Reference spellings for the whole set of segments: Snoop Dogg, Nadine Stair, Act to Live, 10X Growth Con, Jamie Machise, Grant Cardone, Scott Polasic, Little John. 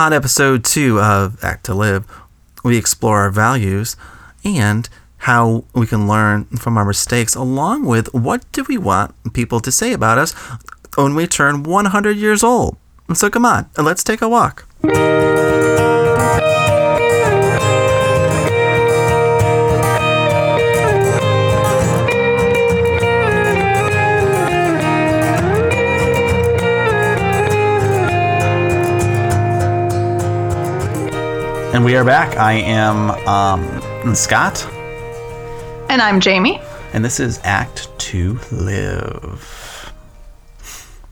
On episode 2 of Act to Live, we explore our values and how we can learn from our mistakes, along with what do we want people to say about us when we turn 100 years old. So come on, let's take a walk. And we are back. I am Scott. And I'm Jamie. And this is Act to Live.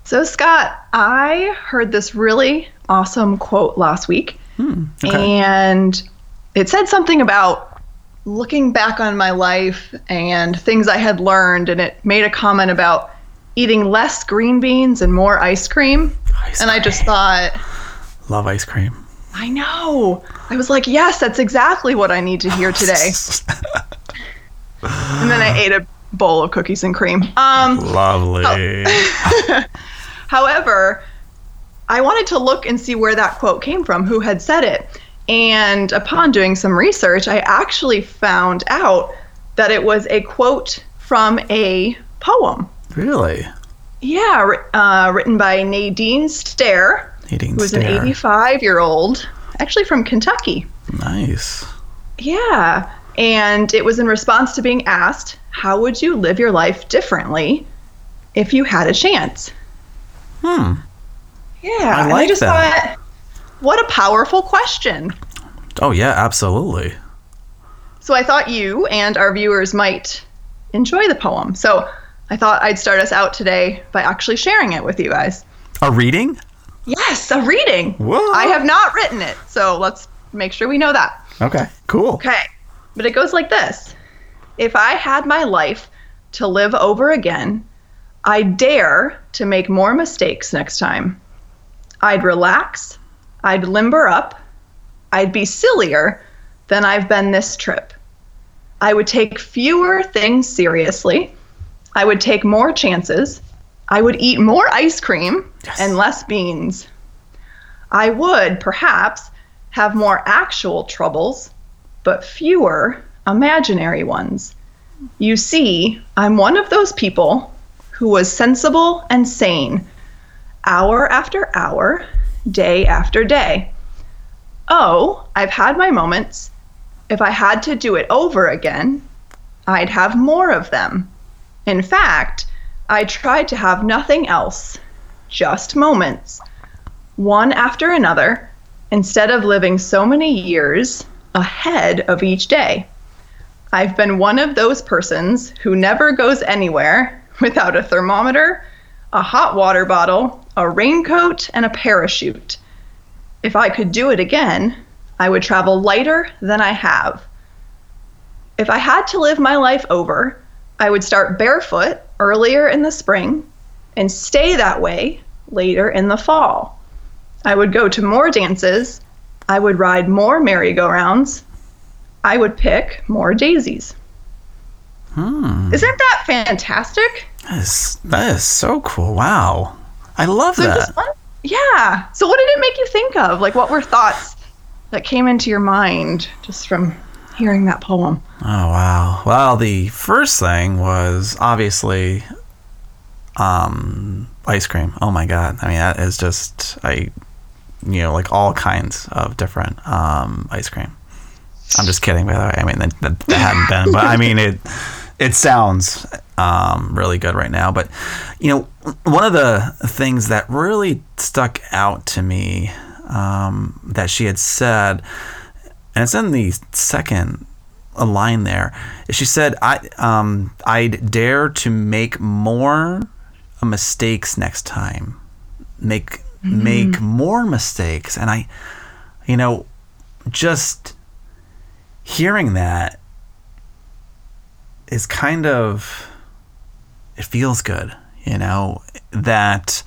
So, Scott, I heard this really awesome quote last week. Okay. And it said something about looking back on my life and things I had learned. And it made a comment about eating less green beans and more ice cream. I just thought... Love ice cream. I know. I was like, yes, that's exactly what I need to hear today. And then I ate a bowl of cookies and cream. Lovely. Oh. However, I wanted to look and see where that quote came from, who had said it. And upon doing some research, I actually found out that it was a quote from a poem. Really? Yeah, written by Nadine Stair. Who's an 85-year-old, actually from Kentucky. Nice. Yeah. And it was in response to being asked, how would you live your life differently if you had a chance? Yeah. I like that. Thought, what a powerful question. Oh, yeah, absolutely. So I thought you and our viewers might enjoy the poem. So I thought I'd start us out today by actually sharing it with you guys. A reading? Yes, a reading. Whoa. I have not written it, so let's make sure we know that. Okay, cool. Okay, but it goes like this. If I had my life to live over again, I dare to make more mistakes next time. I'd relax, I'd limber up, I'd be sillier than I've been this trip. I would take fewer things seriously, I would take more chances, I would eat more ice cream and less beans. I would, perhaps, have more actual troubles, but fewer imaginary ones. You see, I'm one of those people who was sensible and sane, hour after hour, day after day. Oh, I've had my moments. If I had to do it over again, I'd have more of them. In fact, I tried to have nothing else, just moments, one after another, instead of living so many years ahead of each day. I've been one of those persons who never goes anywhere without a thermometer, a hot water bottle, a raincoat, and a parachute. If I could do it again, I would travel lighter than I have. If I had to live my life over, I would start barefoot earlier in the spring and stay that way later in the fall. I would go to more dances. I would ride more merry-go-rounds. I would pick more daisies. Isn't that fantastic? That is so cool. Wow. I love that. Yeah. So what did it make you think of? Like, what were thoughts that came into your mind just from... hearing that poem? Oh, wow. Well, the first thing was obviously ice cream. Oh my God. I mean, that is just, like all kinds of different ice cream. I'm just kidding, by the way. I mean, that hadn't been, but I mean, it sounds really good right now. But, one of the things that really stuck out to me that she had said, and it's in the second line there. She said, I'd dare to make more mistakes next time. Make more mistakes. And I, just hearing that is kind of, it feels good, that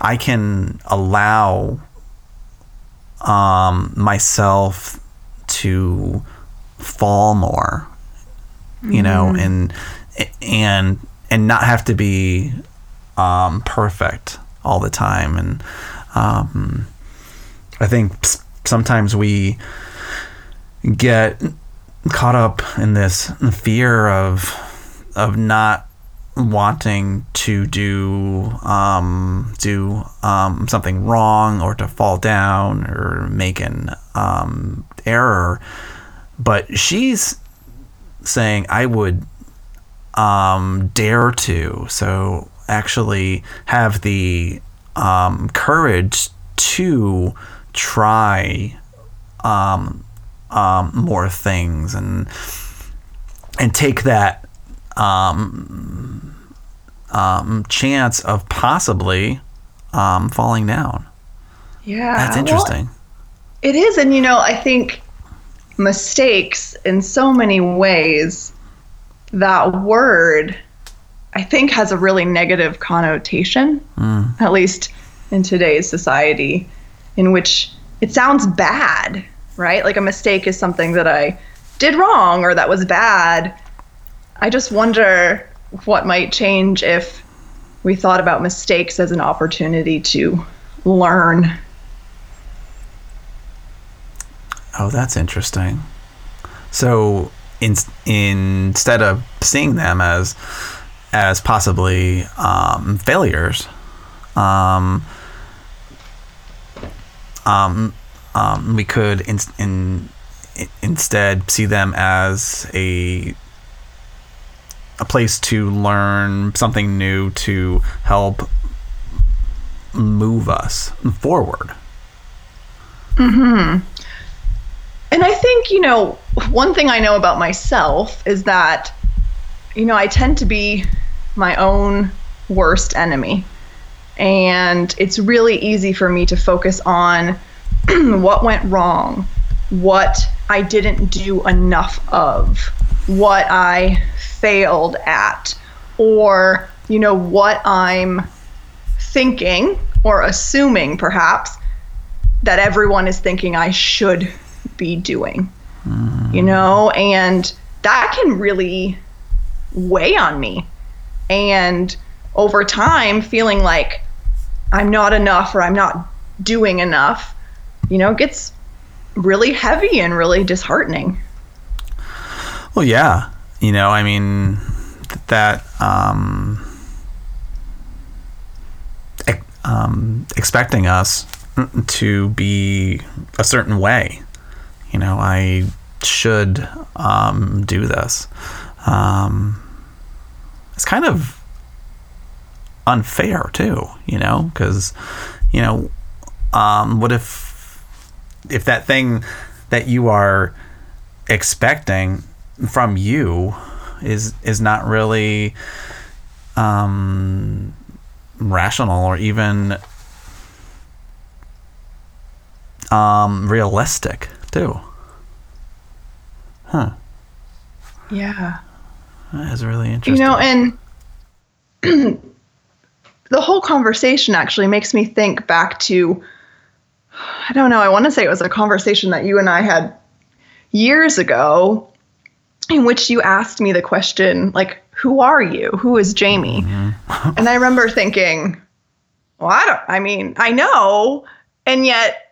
I can allow myself to fall more, and not have to be perfect all the time, and I think sometimes we get caught up in this fear of not wanting to do something wrong or to fall down or make an error. But she's saying, I would dare to. So actually have the courage to try more things and take that chance of possibly falling down. Yeah, that's interesting. Well, it is, and I think mistakes in so many ways, that word I think has a really negative connotation, at least in today's society, in which it sounds bad, right? Like a mistake is something that I did wrong or that was bad. I just wonder what might change if we thought about mistakes as an opportunity to learn. Oh, that's interesting. So instead of seeing them as possibly failures, we could instead see them as a place to learn something new to help move us forward. Mm-hmm. And I think, one thing I know about myself is that, I tend to be my own worst enemy. And it's really easy for me to focus on what went wrong, what I didn't do enough of, what I failed at, or, what I'm thinking or assuming perhaps that everyone is thinking I should be doing, and that can really weigh on me. And over time, feeling like I'm not enough or I'm not doing enough, it gets really heavy and really disheartening. Well, yeah, that expecting us to be a certain way. I should do this. It's kind of unfair too, because, what if that thing that you are expecting from you is not really rational or even realistic too. Huh. Yeah. That is really interesting. And the whole conversation actually makes me think back to, I want to say it was a conversation that you and I had years ago in which you asked me the question, like, who are you? Who is Jamie? Mm-hmm. And I remember thinking, well, I know. And yet,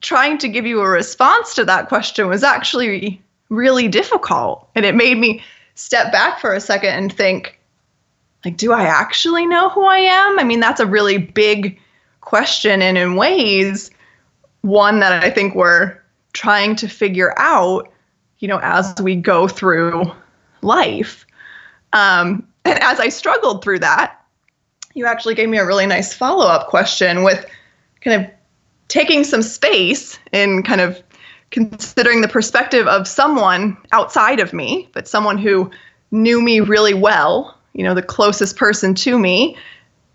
trying to give you a response to that question was actually really difficult. And it made me step back for a second and think, like, do I actually know who I am? That's a really big question. And in ways, one that I think we're trying to figure out, as we go through life. And as I struggled through that, you actually gave me a really nice follow-up question with kind of taking some space and kind of considering the perspective of someone outside of me, but someone who knew me really well, the closest person to me,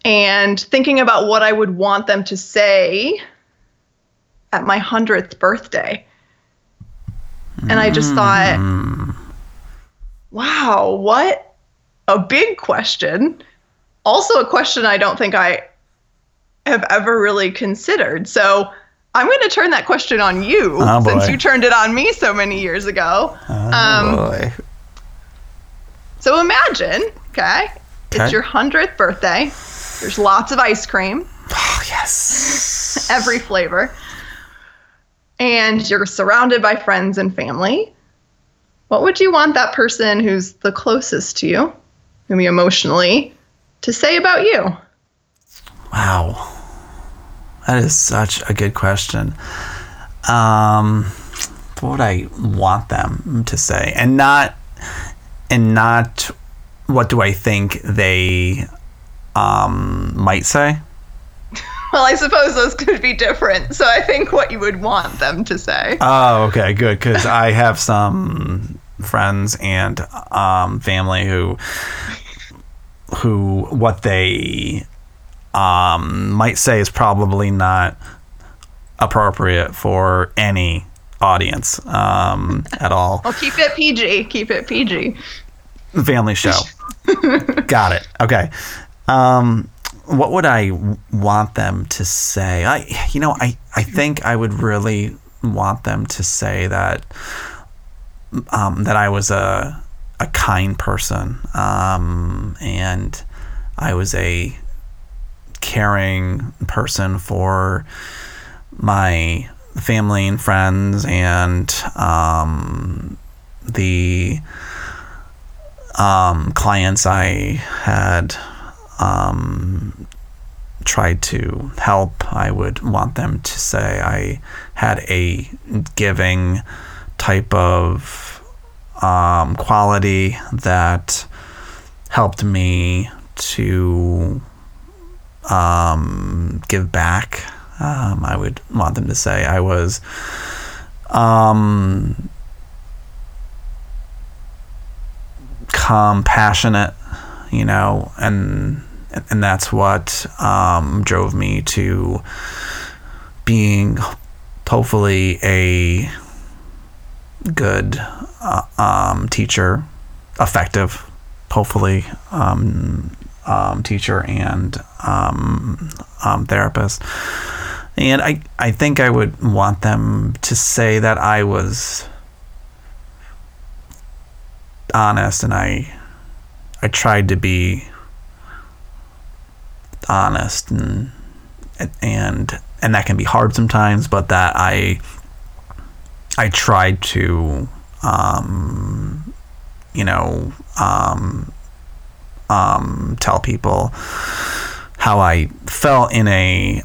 and thinking about what I would want them to say at my 100th birthday. And I just thought, wow, what a big question. Also a question I don't think I have ever really considered. So I'm going to turn that question on you, since you turned it on me so many years ago. So imagine, okay, it's your 100th birthday. There's lots of ice cream. Oh, yes. Every flavor. and you're surrounded by friends and family, what would you want that person who's the closest to you, maybe emotionally, to say about you? Wow. That is such a good question. What would I want them to say? And not what do I think they might say? Well, I suppose those could be different. So I think what you would want them to say. Oh, okay, good. Because I have some friends and family who what they might say is probably not appropriate for any audience at all. Well, keep it PG. Keep it PG. Family show. Got it. Okay. What would I want them to say? I think I would really want them to say that that I was a kind person, and I was a caring person for my family and friends, and the clients I had tried to help. I would want them to say I had a giving type of quality that helped me to give back. I would want them to say I was compassionate, and that's what drove me to being hopefully a good teacher, effective, hopefully teacher and therapist. And I think I would want them to say that I was honest, and I tried to be honest, and that can be hard sometimes, but that I tried to tell people how I felt in a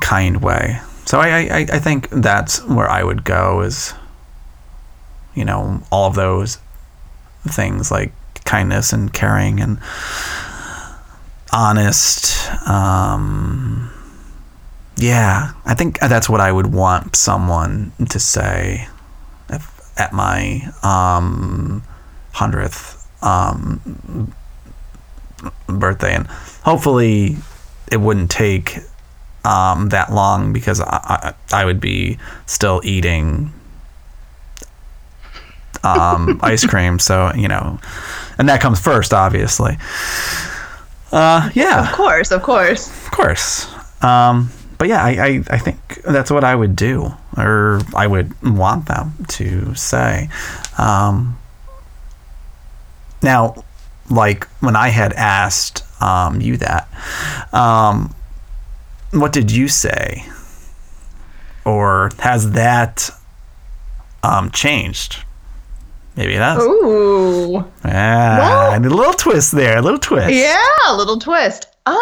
kind way. So I think that's where I would go, is all of those things like kindness and caring and honest. I think that's what I would want someone to say at my 100th birthday. And hopefully it wouldn't take that long, because I would be still eating ice cream, so and that comes first, obviously. Of course. But yeah, I think that's what I would do, or I would want them to say. Now, like when I had asked you that, what did you say? Or has that changed? Maybe it has. Ooh. Yeah. Well, I need a little twist there. A little twist. Yeah, a little twist. I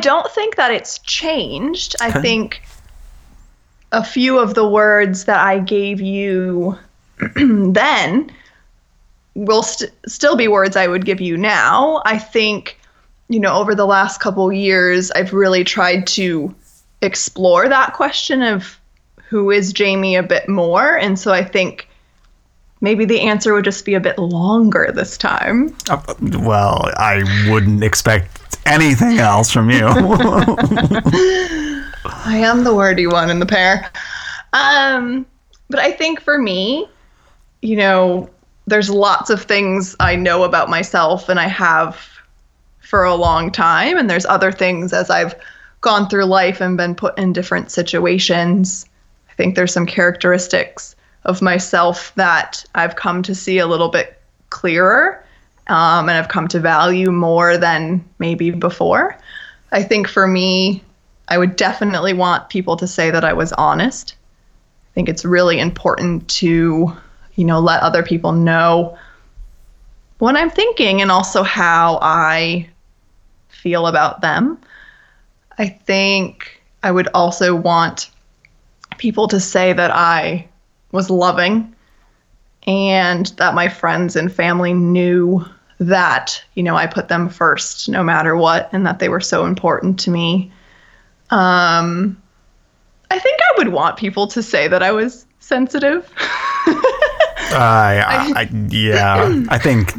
don't think that it's changed. Okay. I think a few of the words that I gave you then will still be words I would give you now. I think, over the last couple years, I've really tried to explore that question of who is Jamie a bit more. And so I think maybe the answer would just be a bit longer this time. Well, I wouldn't expect anything else from you. I am the wordy one in the pair. But I think for me, there's lots of things I know about myself, and I have for a long time. And there's other things as I've gone through life and been put in different situations. I think there's some characteristics of myself that I've come to see a little bit clearer, and I've come to value more than maybe before. I think for me, I would definitely want people to say that I was honest. I think it's really important to, you know, let other people know what I'm thinking and also how I feel about them. I think I would also want people to say that I was loving and that my friends and family knew that, you know, I put them first no matter what and that they were so important to me. I think I would want people to say that I was sensitive. Yeah, I think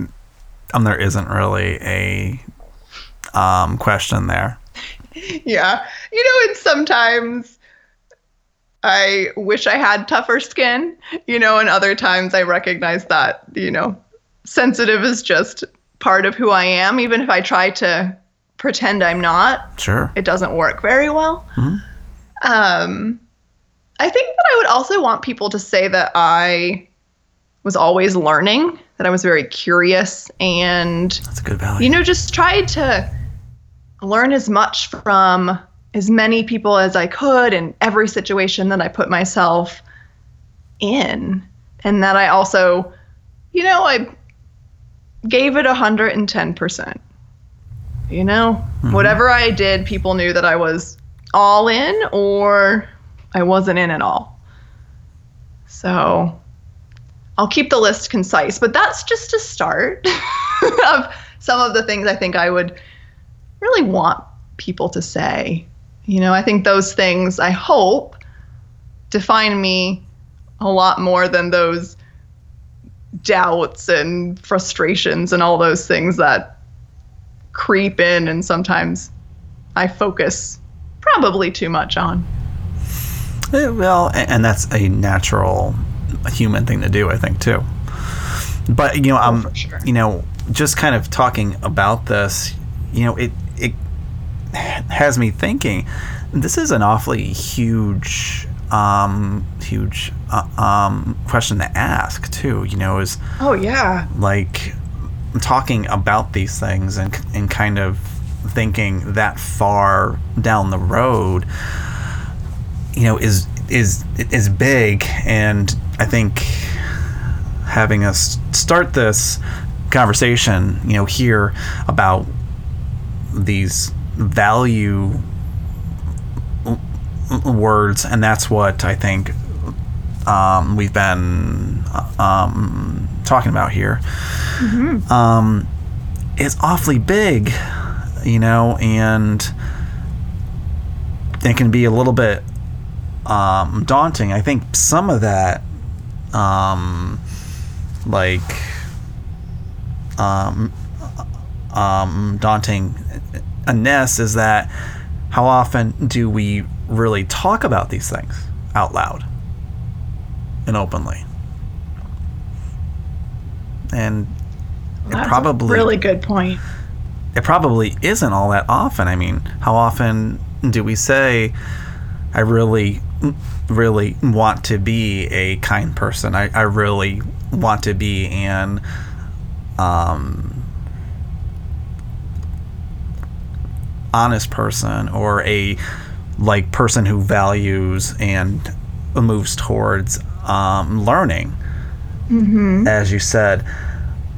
there isn't really a question there. Yeah. You know, and sometimes I wish I had tougher skin, you know, and other times I recognize that, you know, sensitive is just part of who I am. Even if I try to pretend I'm not, sure, it doesn't work very well. Mm-hmm. I think that I would also want people to say that I was always learning, that I was very curious and, that's a good value, you know, just tried to learn as much from as many people as I could in every situation that I put myself in. And that I also, you know, I gave it 110%. You know, mm-hmm. Whatever I did, people knew that I was all in or I wasn't in at all. So I'll keep the list concise, but that's just a start of some of the things I think I would really want people to say. You know, I think those things, I hope, define me a lot more than those doubts and frustrations and all those things that creep in and sometimes I focus probably too much on. Well, and that's a natural human thing to do, I think, too. But, you know, for sure. You know, just kind of talking about this, you know, it has me thinking, this is an awfully huge, question to ask, too, you know, is... Oh, yeah. Like, talking about these things and kind of thinking that far down the road, you know, is big, and I think having us start this conversation, you know, here about these value words, and that's what I think we've been talking about here. Mm-hmm. Is awfully big, you know, and it can be a little bit daunting. I think some of that, dauntingness is that how often do we really talk about these things out loud and openly? And that's probably a really good point. It probably isn't all that often. I mean, how often do we say, I really, really want to be a kind person. I really want to be an honest person, or a person who values and moves towards learning. Mm-hmm. As you said,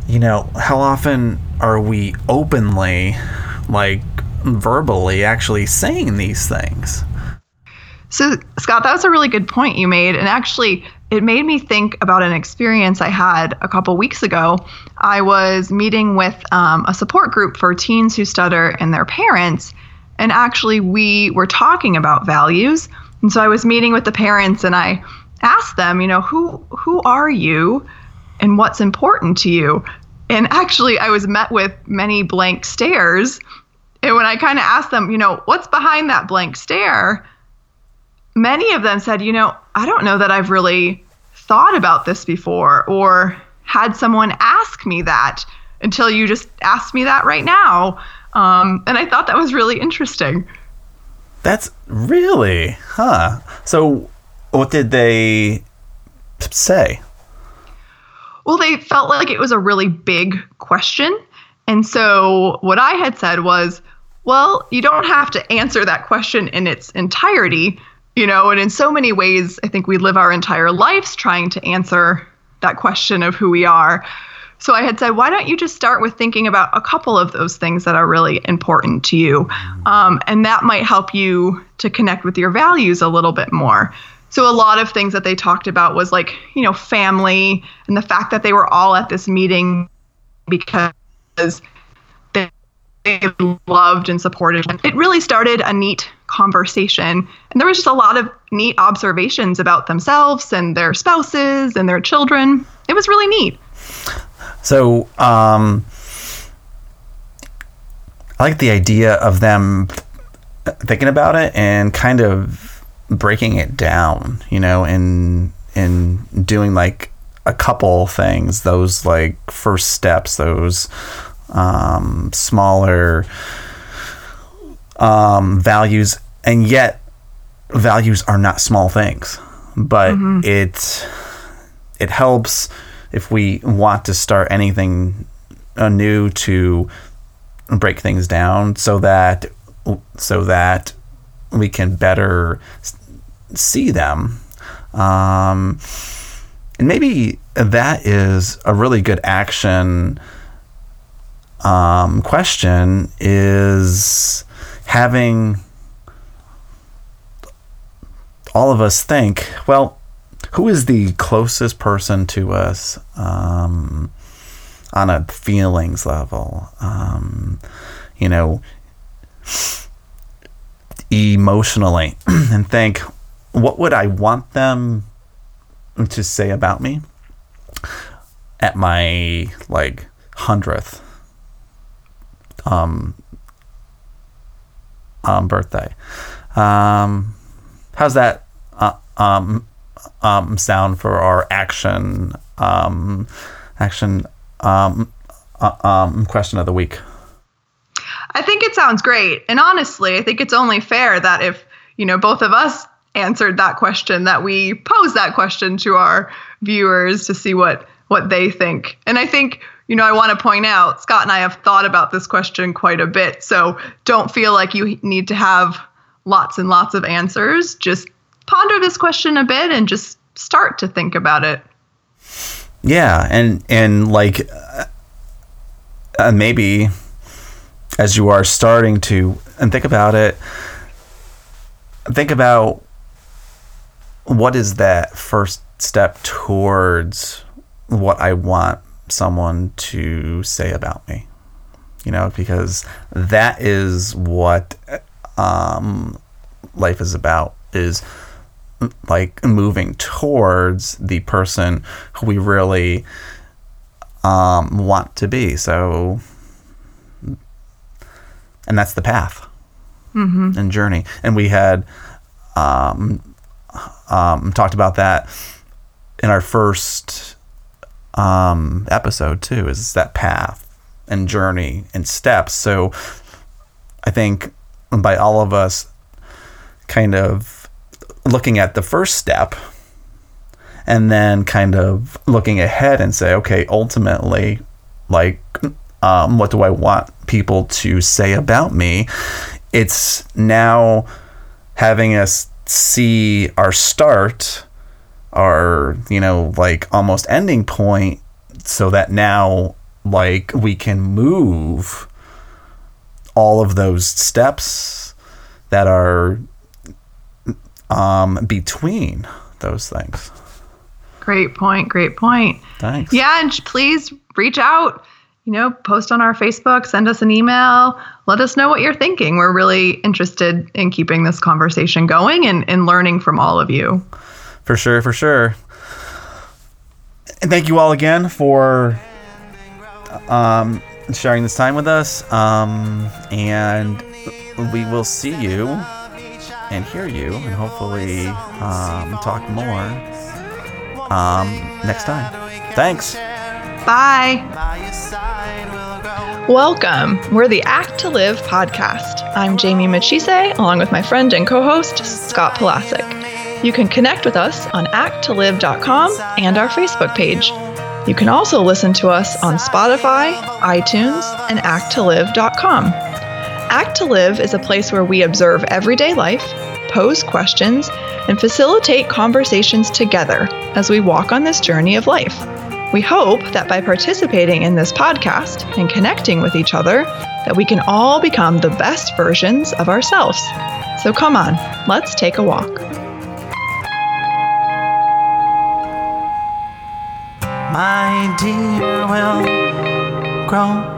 you know, how often are we openly, verbally actually saying these things? So, Scott, that was a really good point you made. And actually, it made me think about an experience I had a couple weeks ago. I was meeting with a support group for teens who stutter and their parents. And actually, we were talking about values. And so I was meeting with the parents and I asked them, you know, who are you and what's important to you? And actually, I was met with many blank stares. And when I kind of asked them, you know, what's behind that blank stare, many of them said, you know, I don't know that I've really thought about this before or had someone ask me that until you just asked me that right now. And I thought that was really interesting. That's really, huh? So what did they say? Well, they felt like it was a really big question. And so what I had said was, Well, you don't have to answer that question in its entirety, you know, and in so many ways, I think we live our entire lives trying to answer that question of who we are. So I had said, why don't you just start with thinking about a couple of those things that are really important to you? And that might help you to connect with your values a little bit more. So a lot of things that they talked about was like, you know, family and the fact that they were all at this meeting because they loved and supported. It really started a neat conversation. And there was just a lot of neat observations about themselves and their spouses and their children. It was really neat. So I like the idea of them thinking about it and kind of breaking it down, you know, and doing like a couple things, those like first steps, those smaller values. And yet values are not small things, but it helps if we want to start anything anew to break things down so that we can better see them. And maybe that is a really good action question, is having all of us think, well, who is the closest person to us on a feelings level? You know, emotionally, and think, what would I want them to say about me at my like 100th birthday? How's that sound for our action question of the week? I think it sounds great. And honestly, I think it's only fair that if, you know, both of us answered that question, that we pose that question to our viewers to see what they think. And I think, you know, I want to point out, Scott and I have thought about this question quite a bit. So don't feel like you need to have lots and lots of answers. Just ponder this question a bit and just start to think about it. Yeah. And like, maybe as you are starting to and think about it, think about what is that first step towards what I want someone to say about me, you know, because that is what life is about, is like moving towards the person who we really want to be. So, and that's the path and journey. And we had talked about that in our first episode too, is that path and journey and steps. So I think by all of us kind of looking at the first step and then kind of looking ahead and say, okay, ultimately, like, what do I want people to say about me? It's now having us see our start, our, you know, like almost ending point, so that now like we can move all of those steps that are between those things. Great point. Thanks. Yeah, and please reach out. You know, post on our Facebook, send us an email, let us know what you're thinking. We're really interested in keeping this conversation going and learning from all of you. For sure. And thank you all again for sharing this time with us. And we will see you and hear you and hopefully talk more next time. Thanks. Bye. Welcome. We're the Act to Live podcast. I'm Jamie Machise, along with my friend and co-host, Scott Polasic. You can connect with us on acttolive.com and our Facebook page. You can also listen to us on Spotify, iTunes, and acttolive.com. Act to Live is a place where we observe everyday life, pose questions, and facilitate conversations together as we walk on this journey of life. We hope that by participating in this podcast and connecting with each other, that we can all become the best versions of ourselves. So come on, let's take a walk. My dear will grow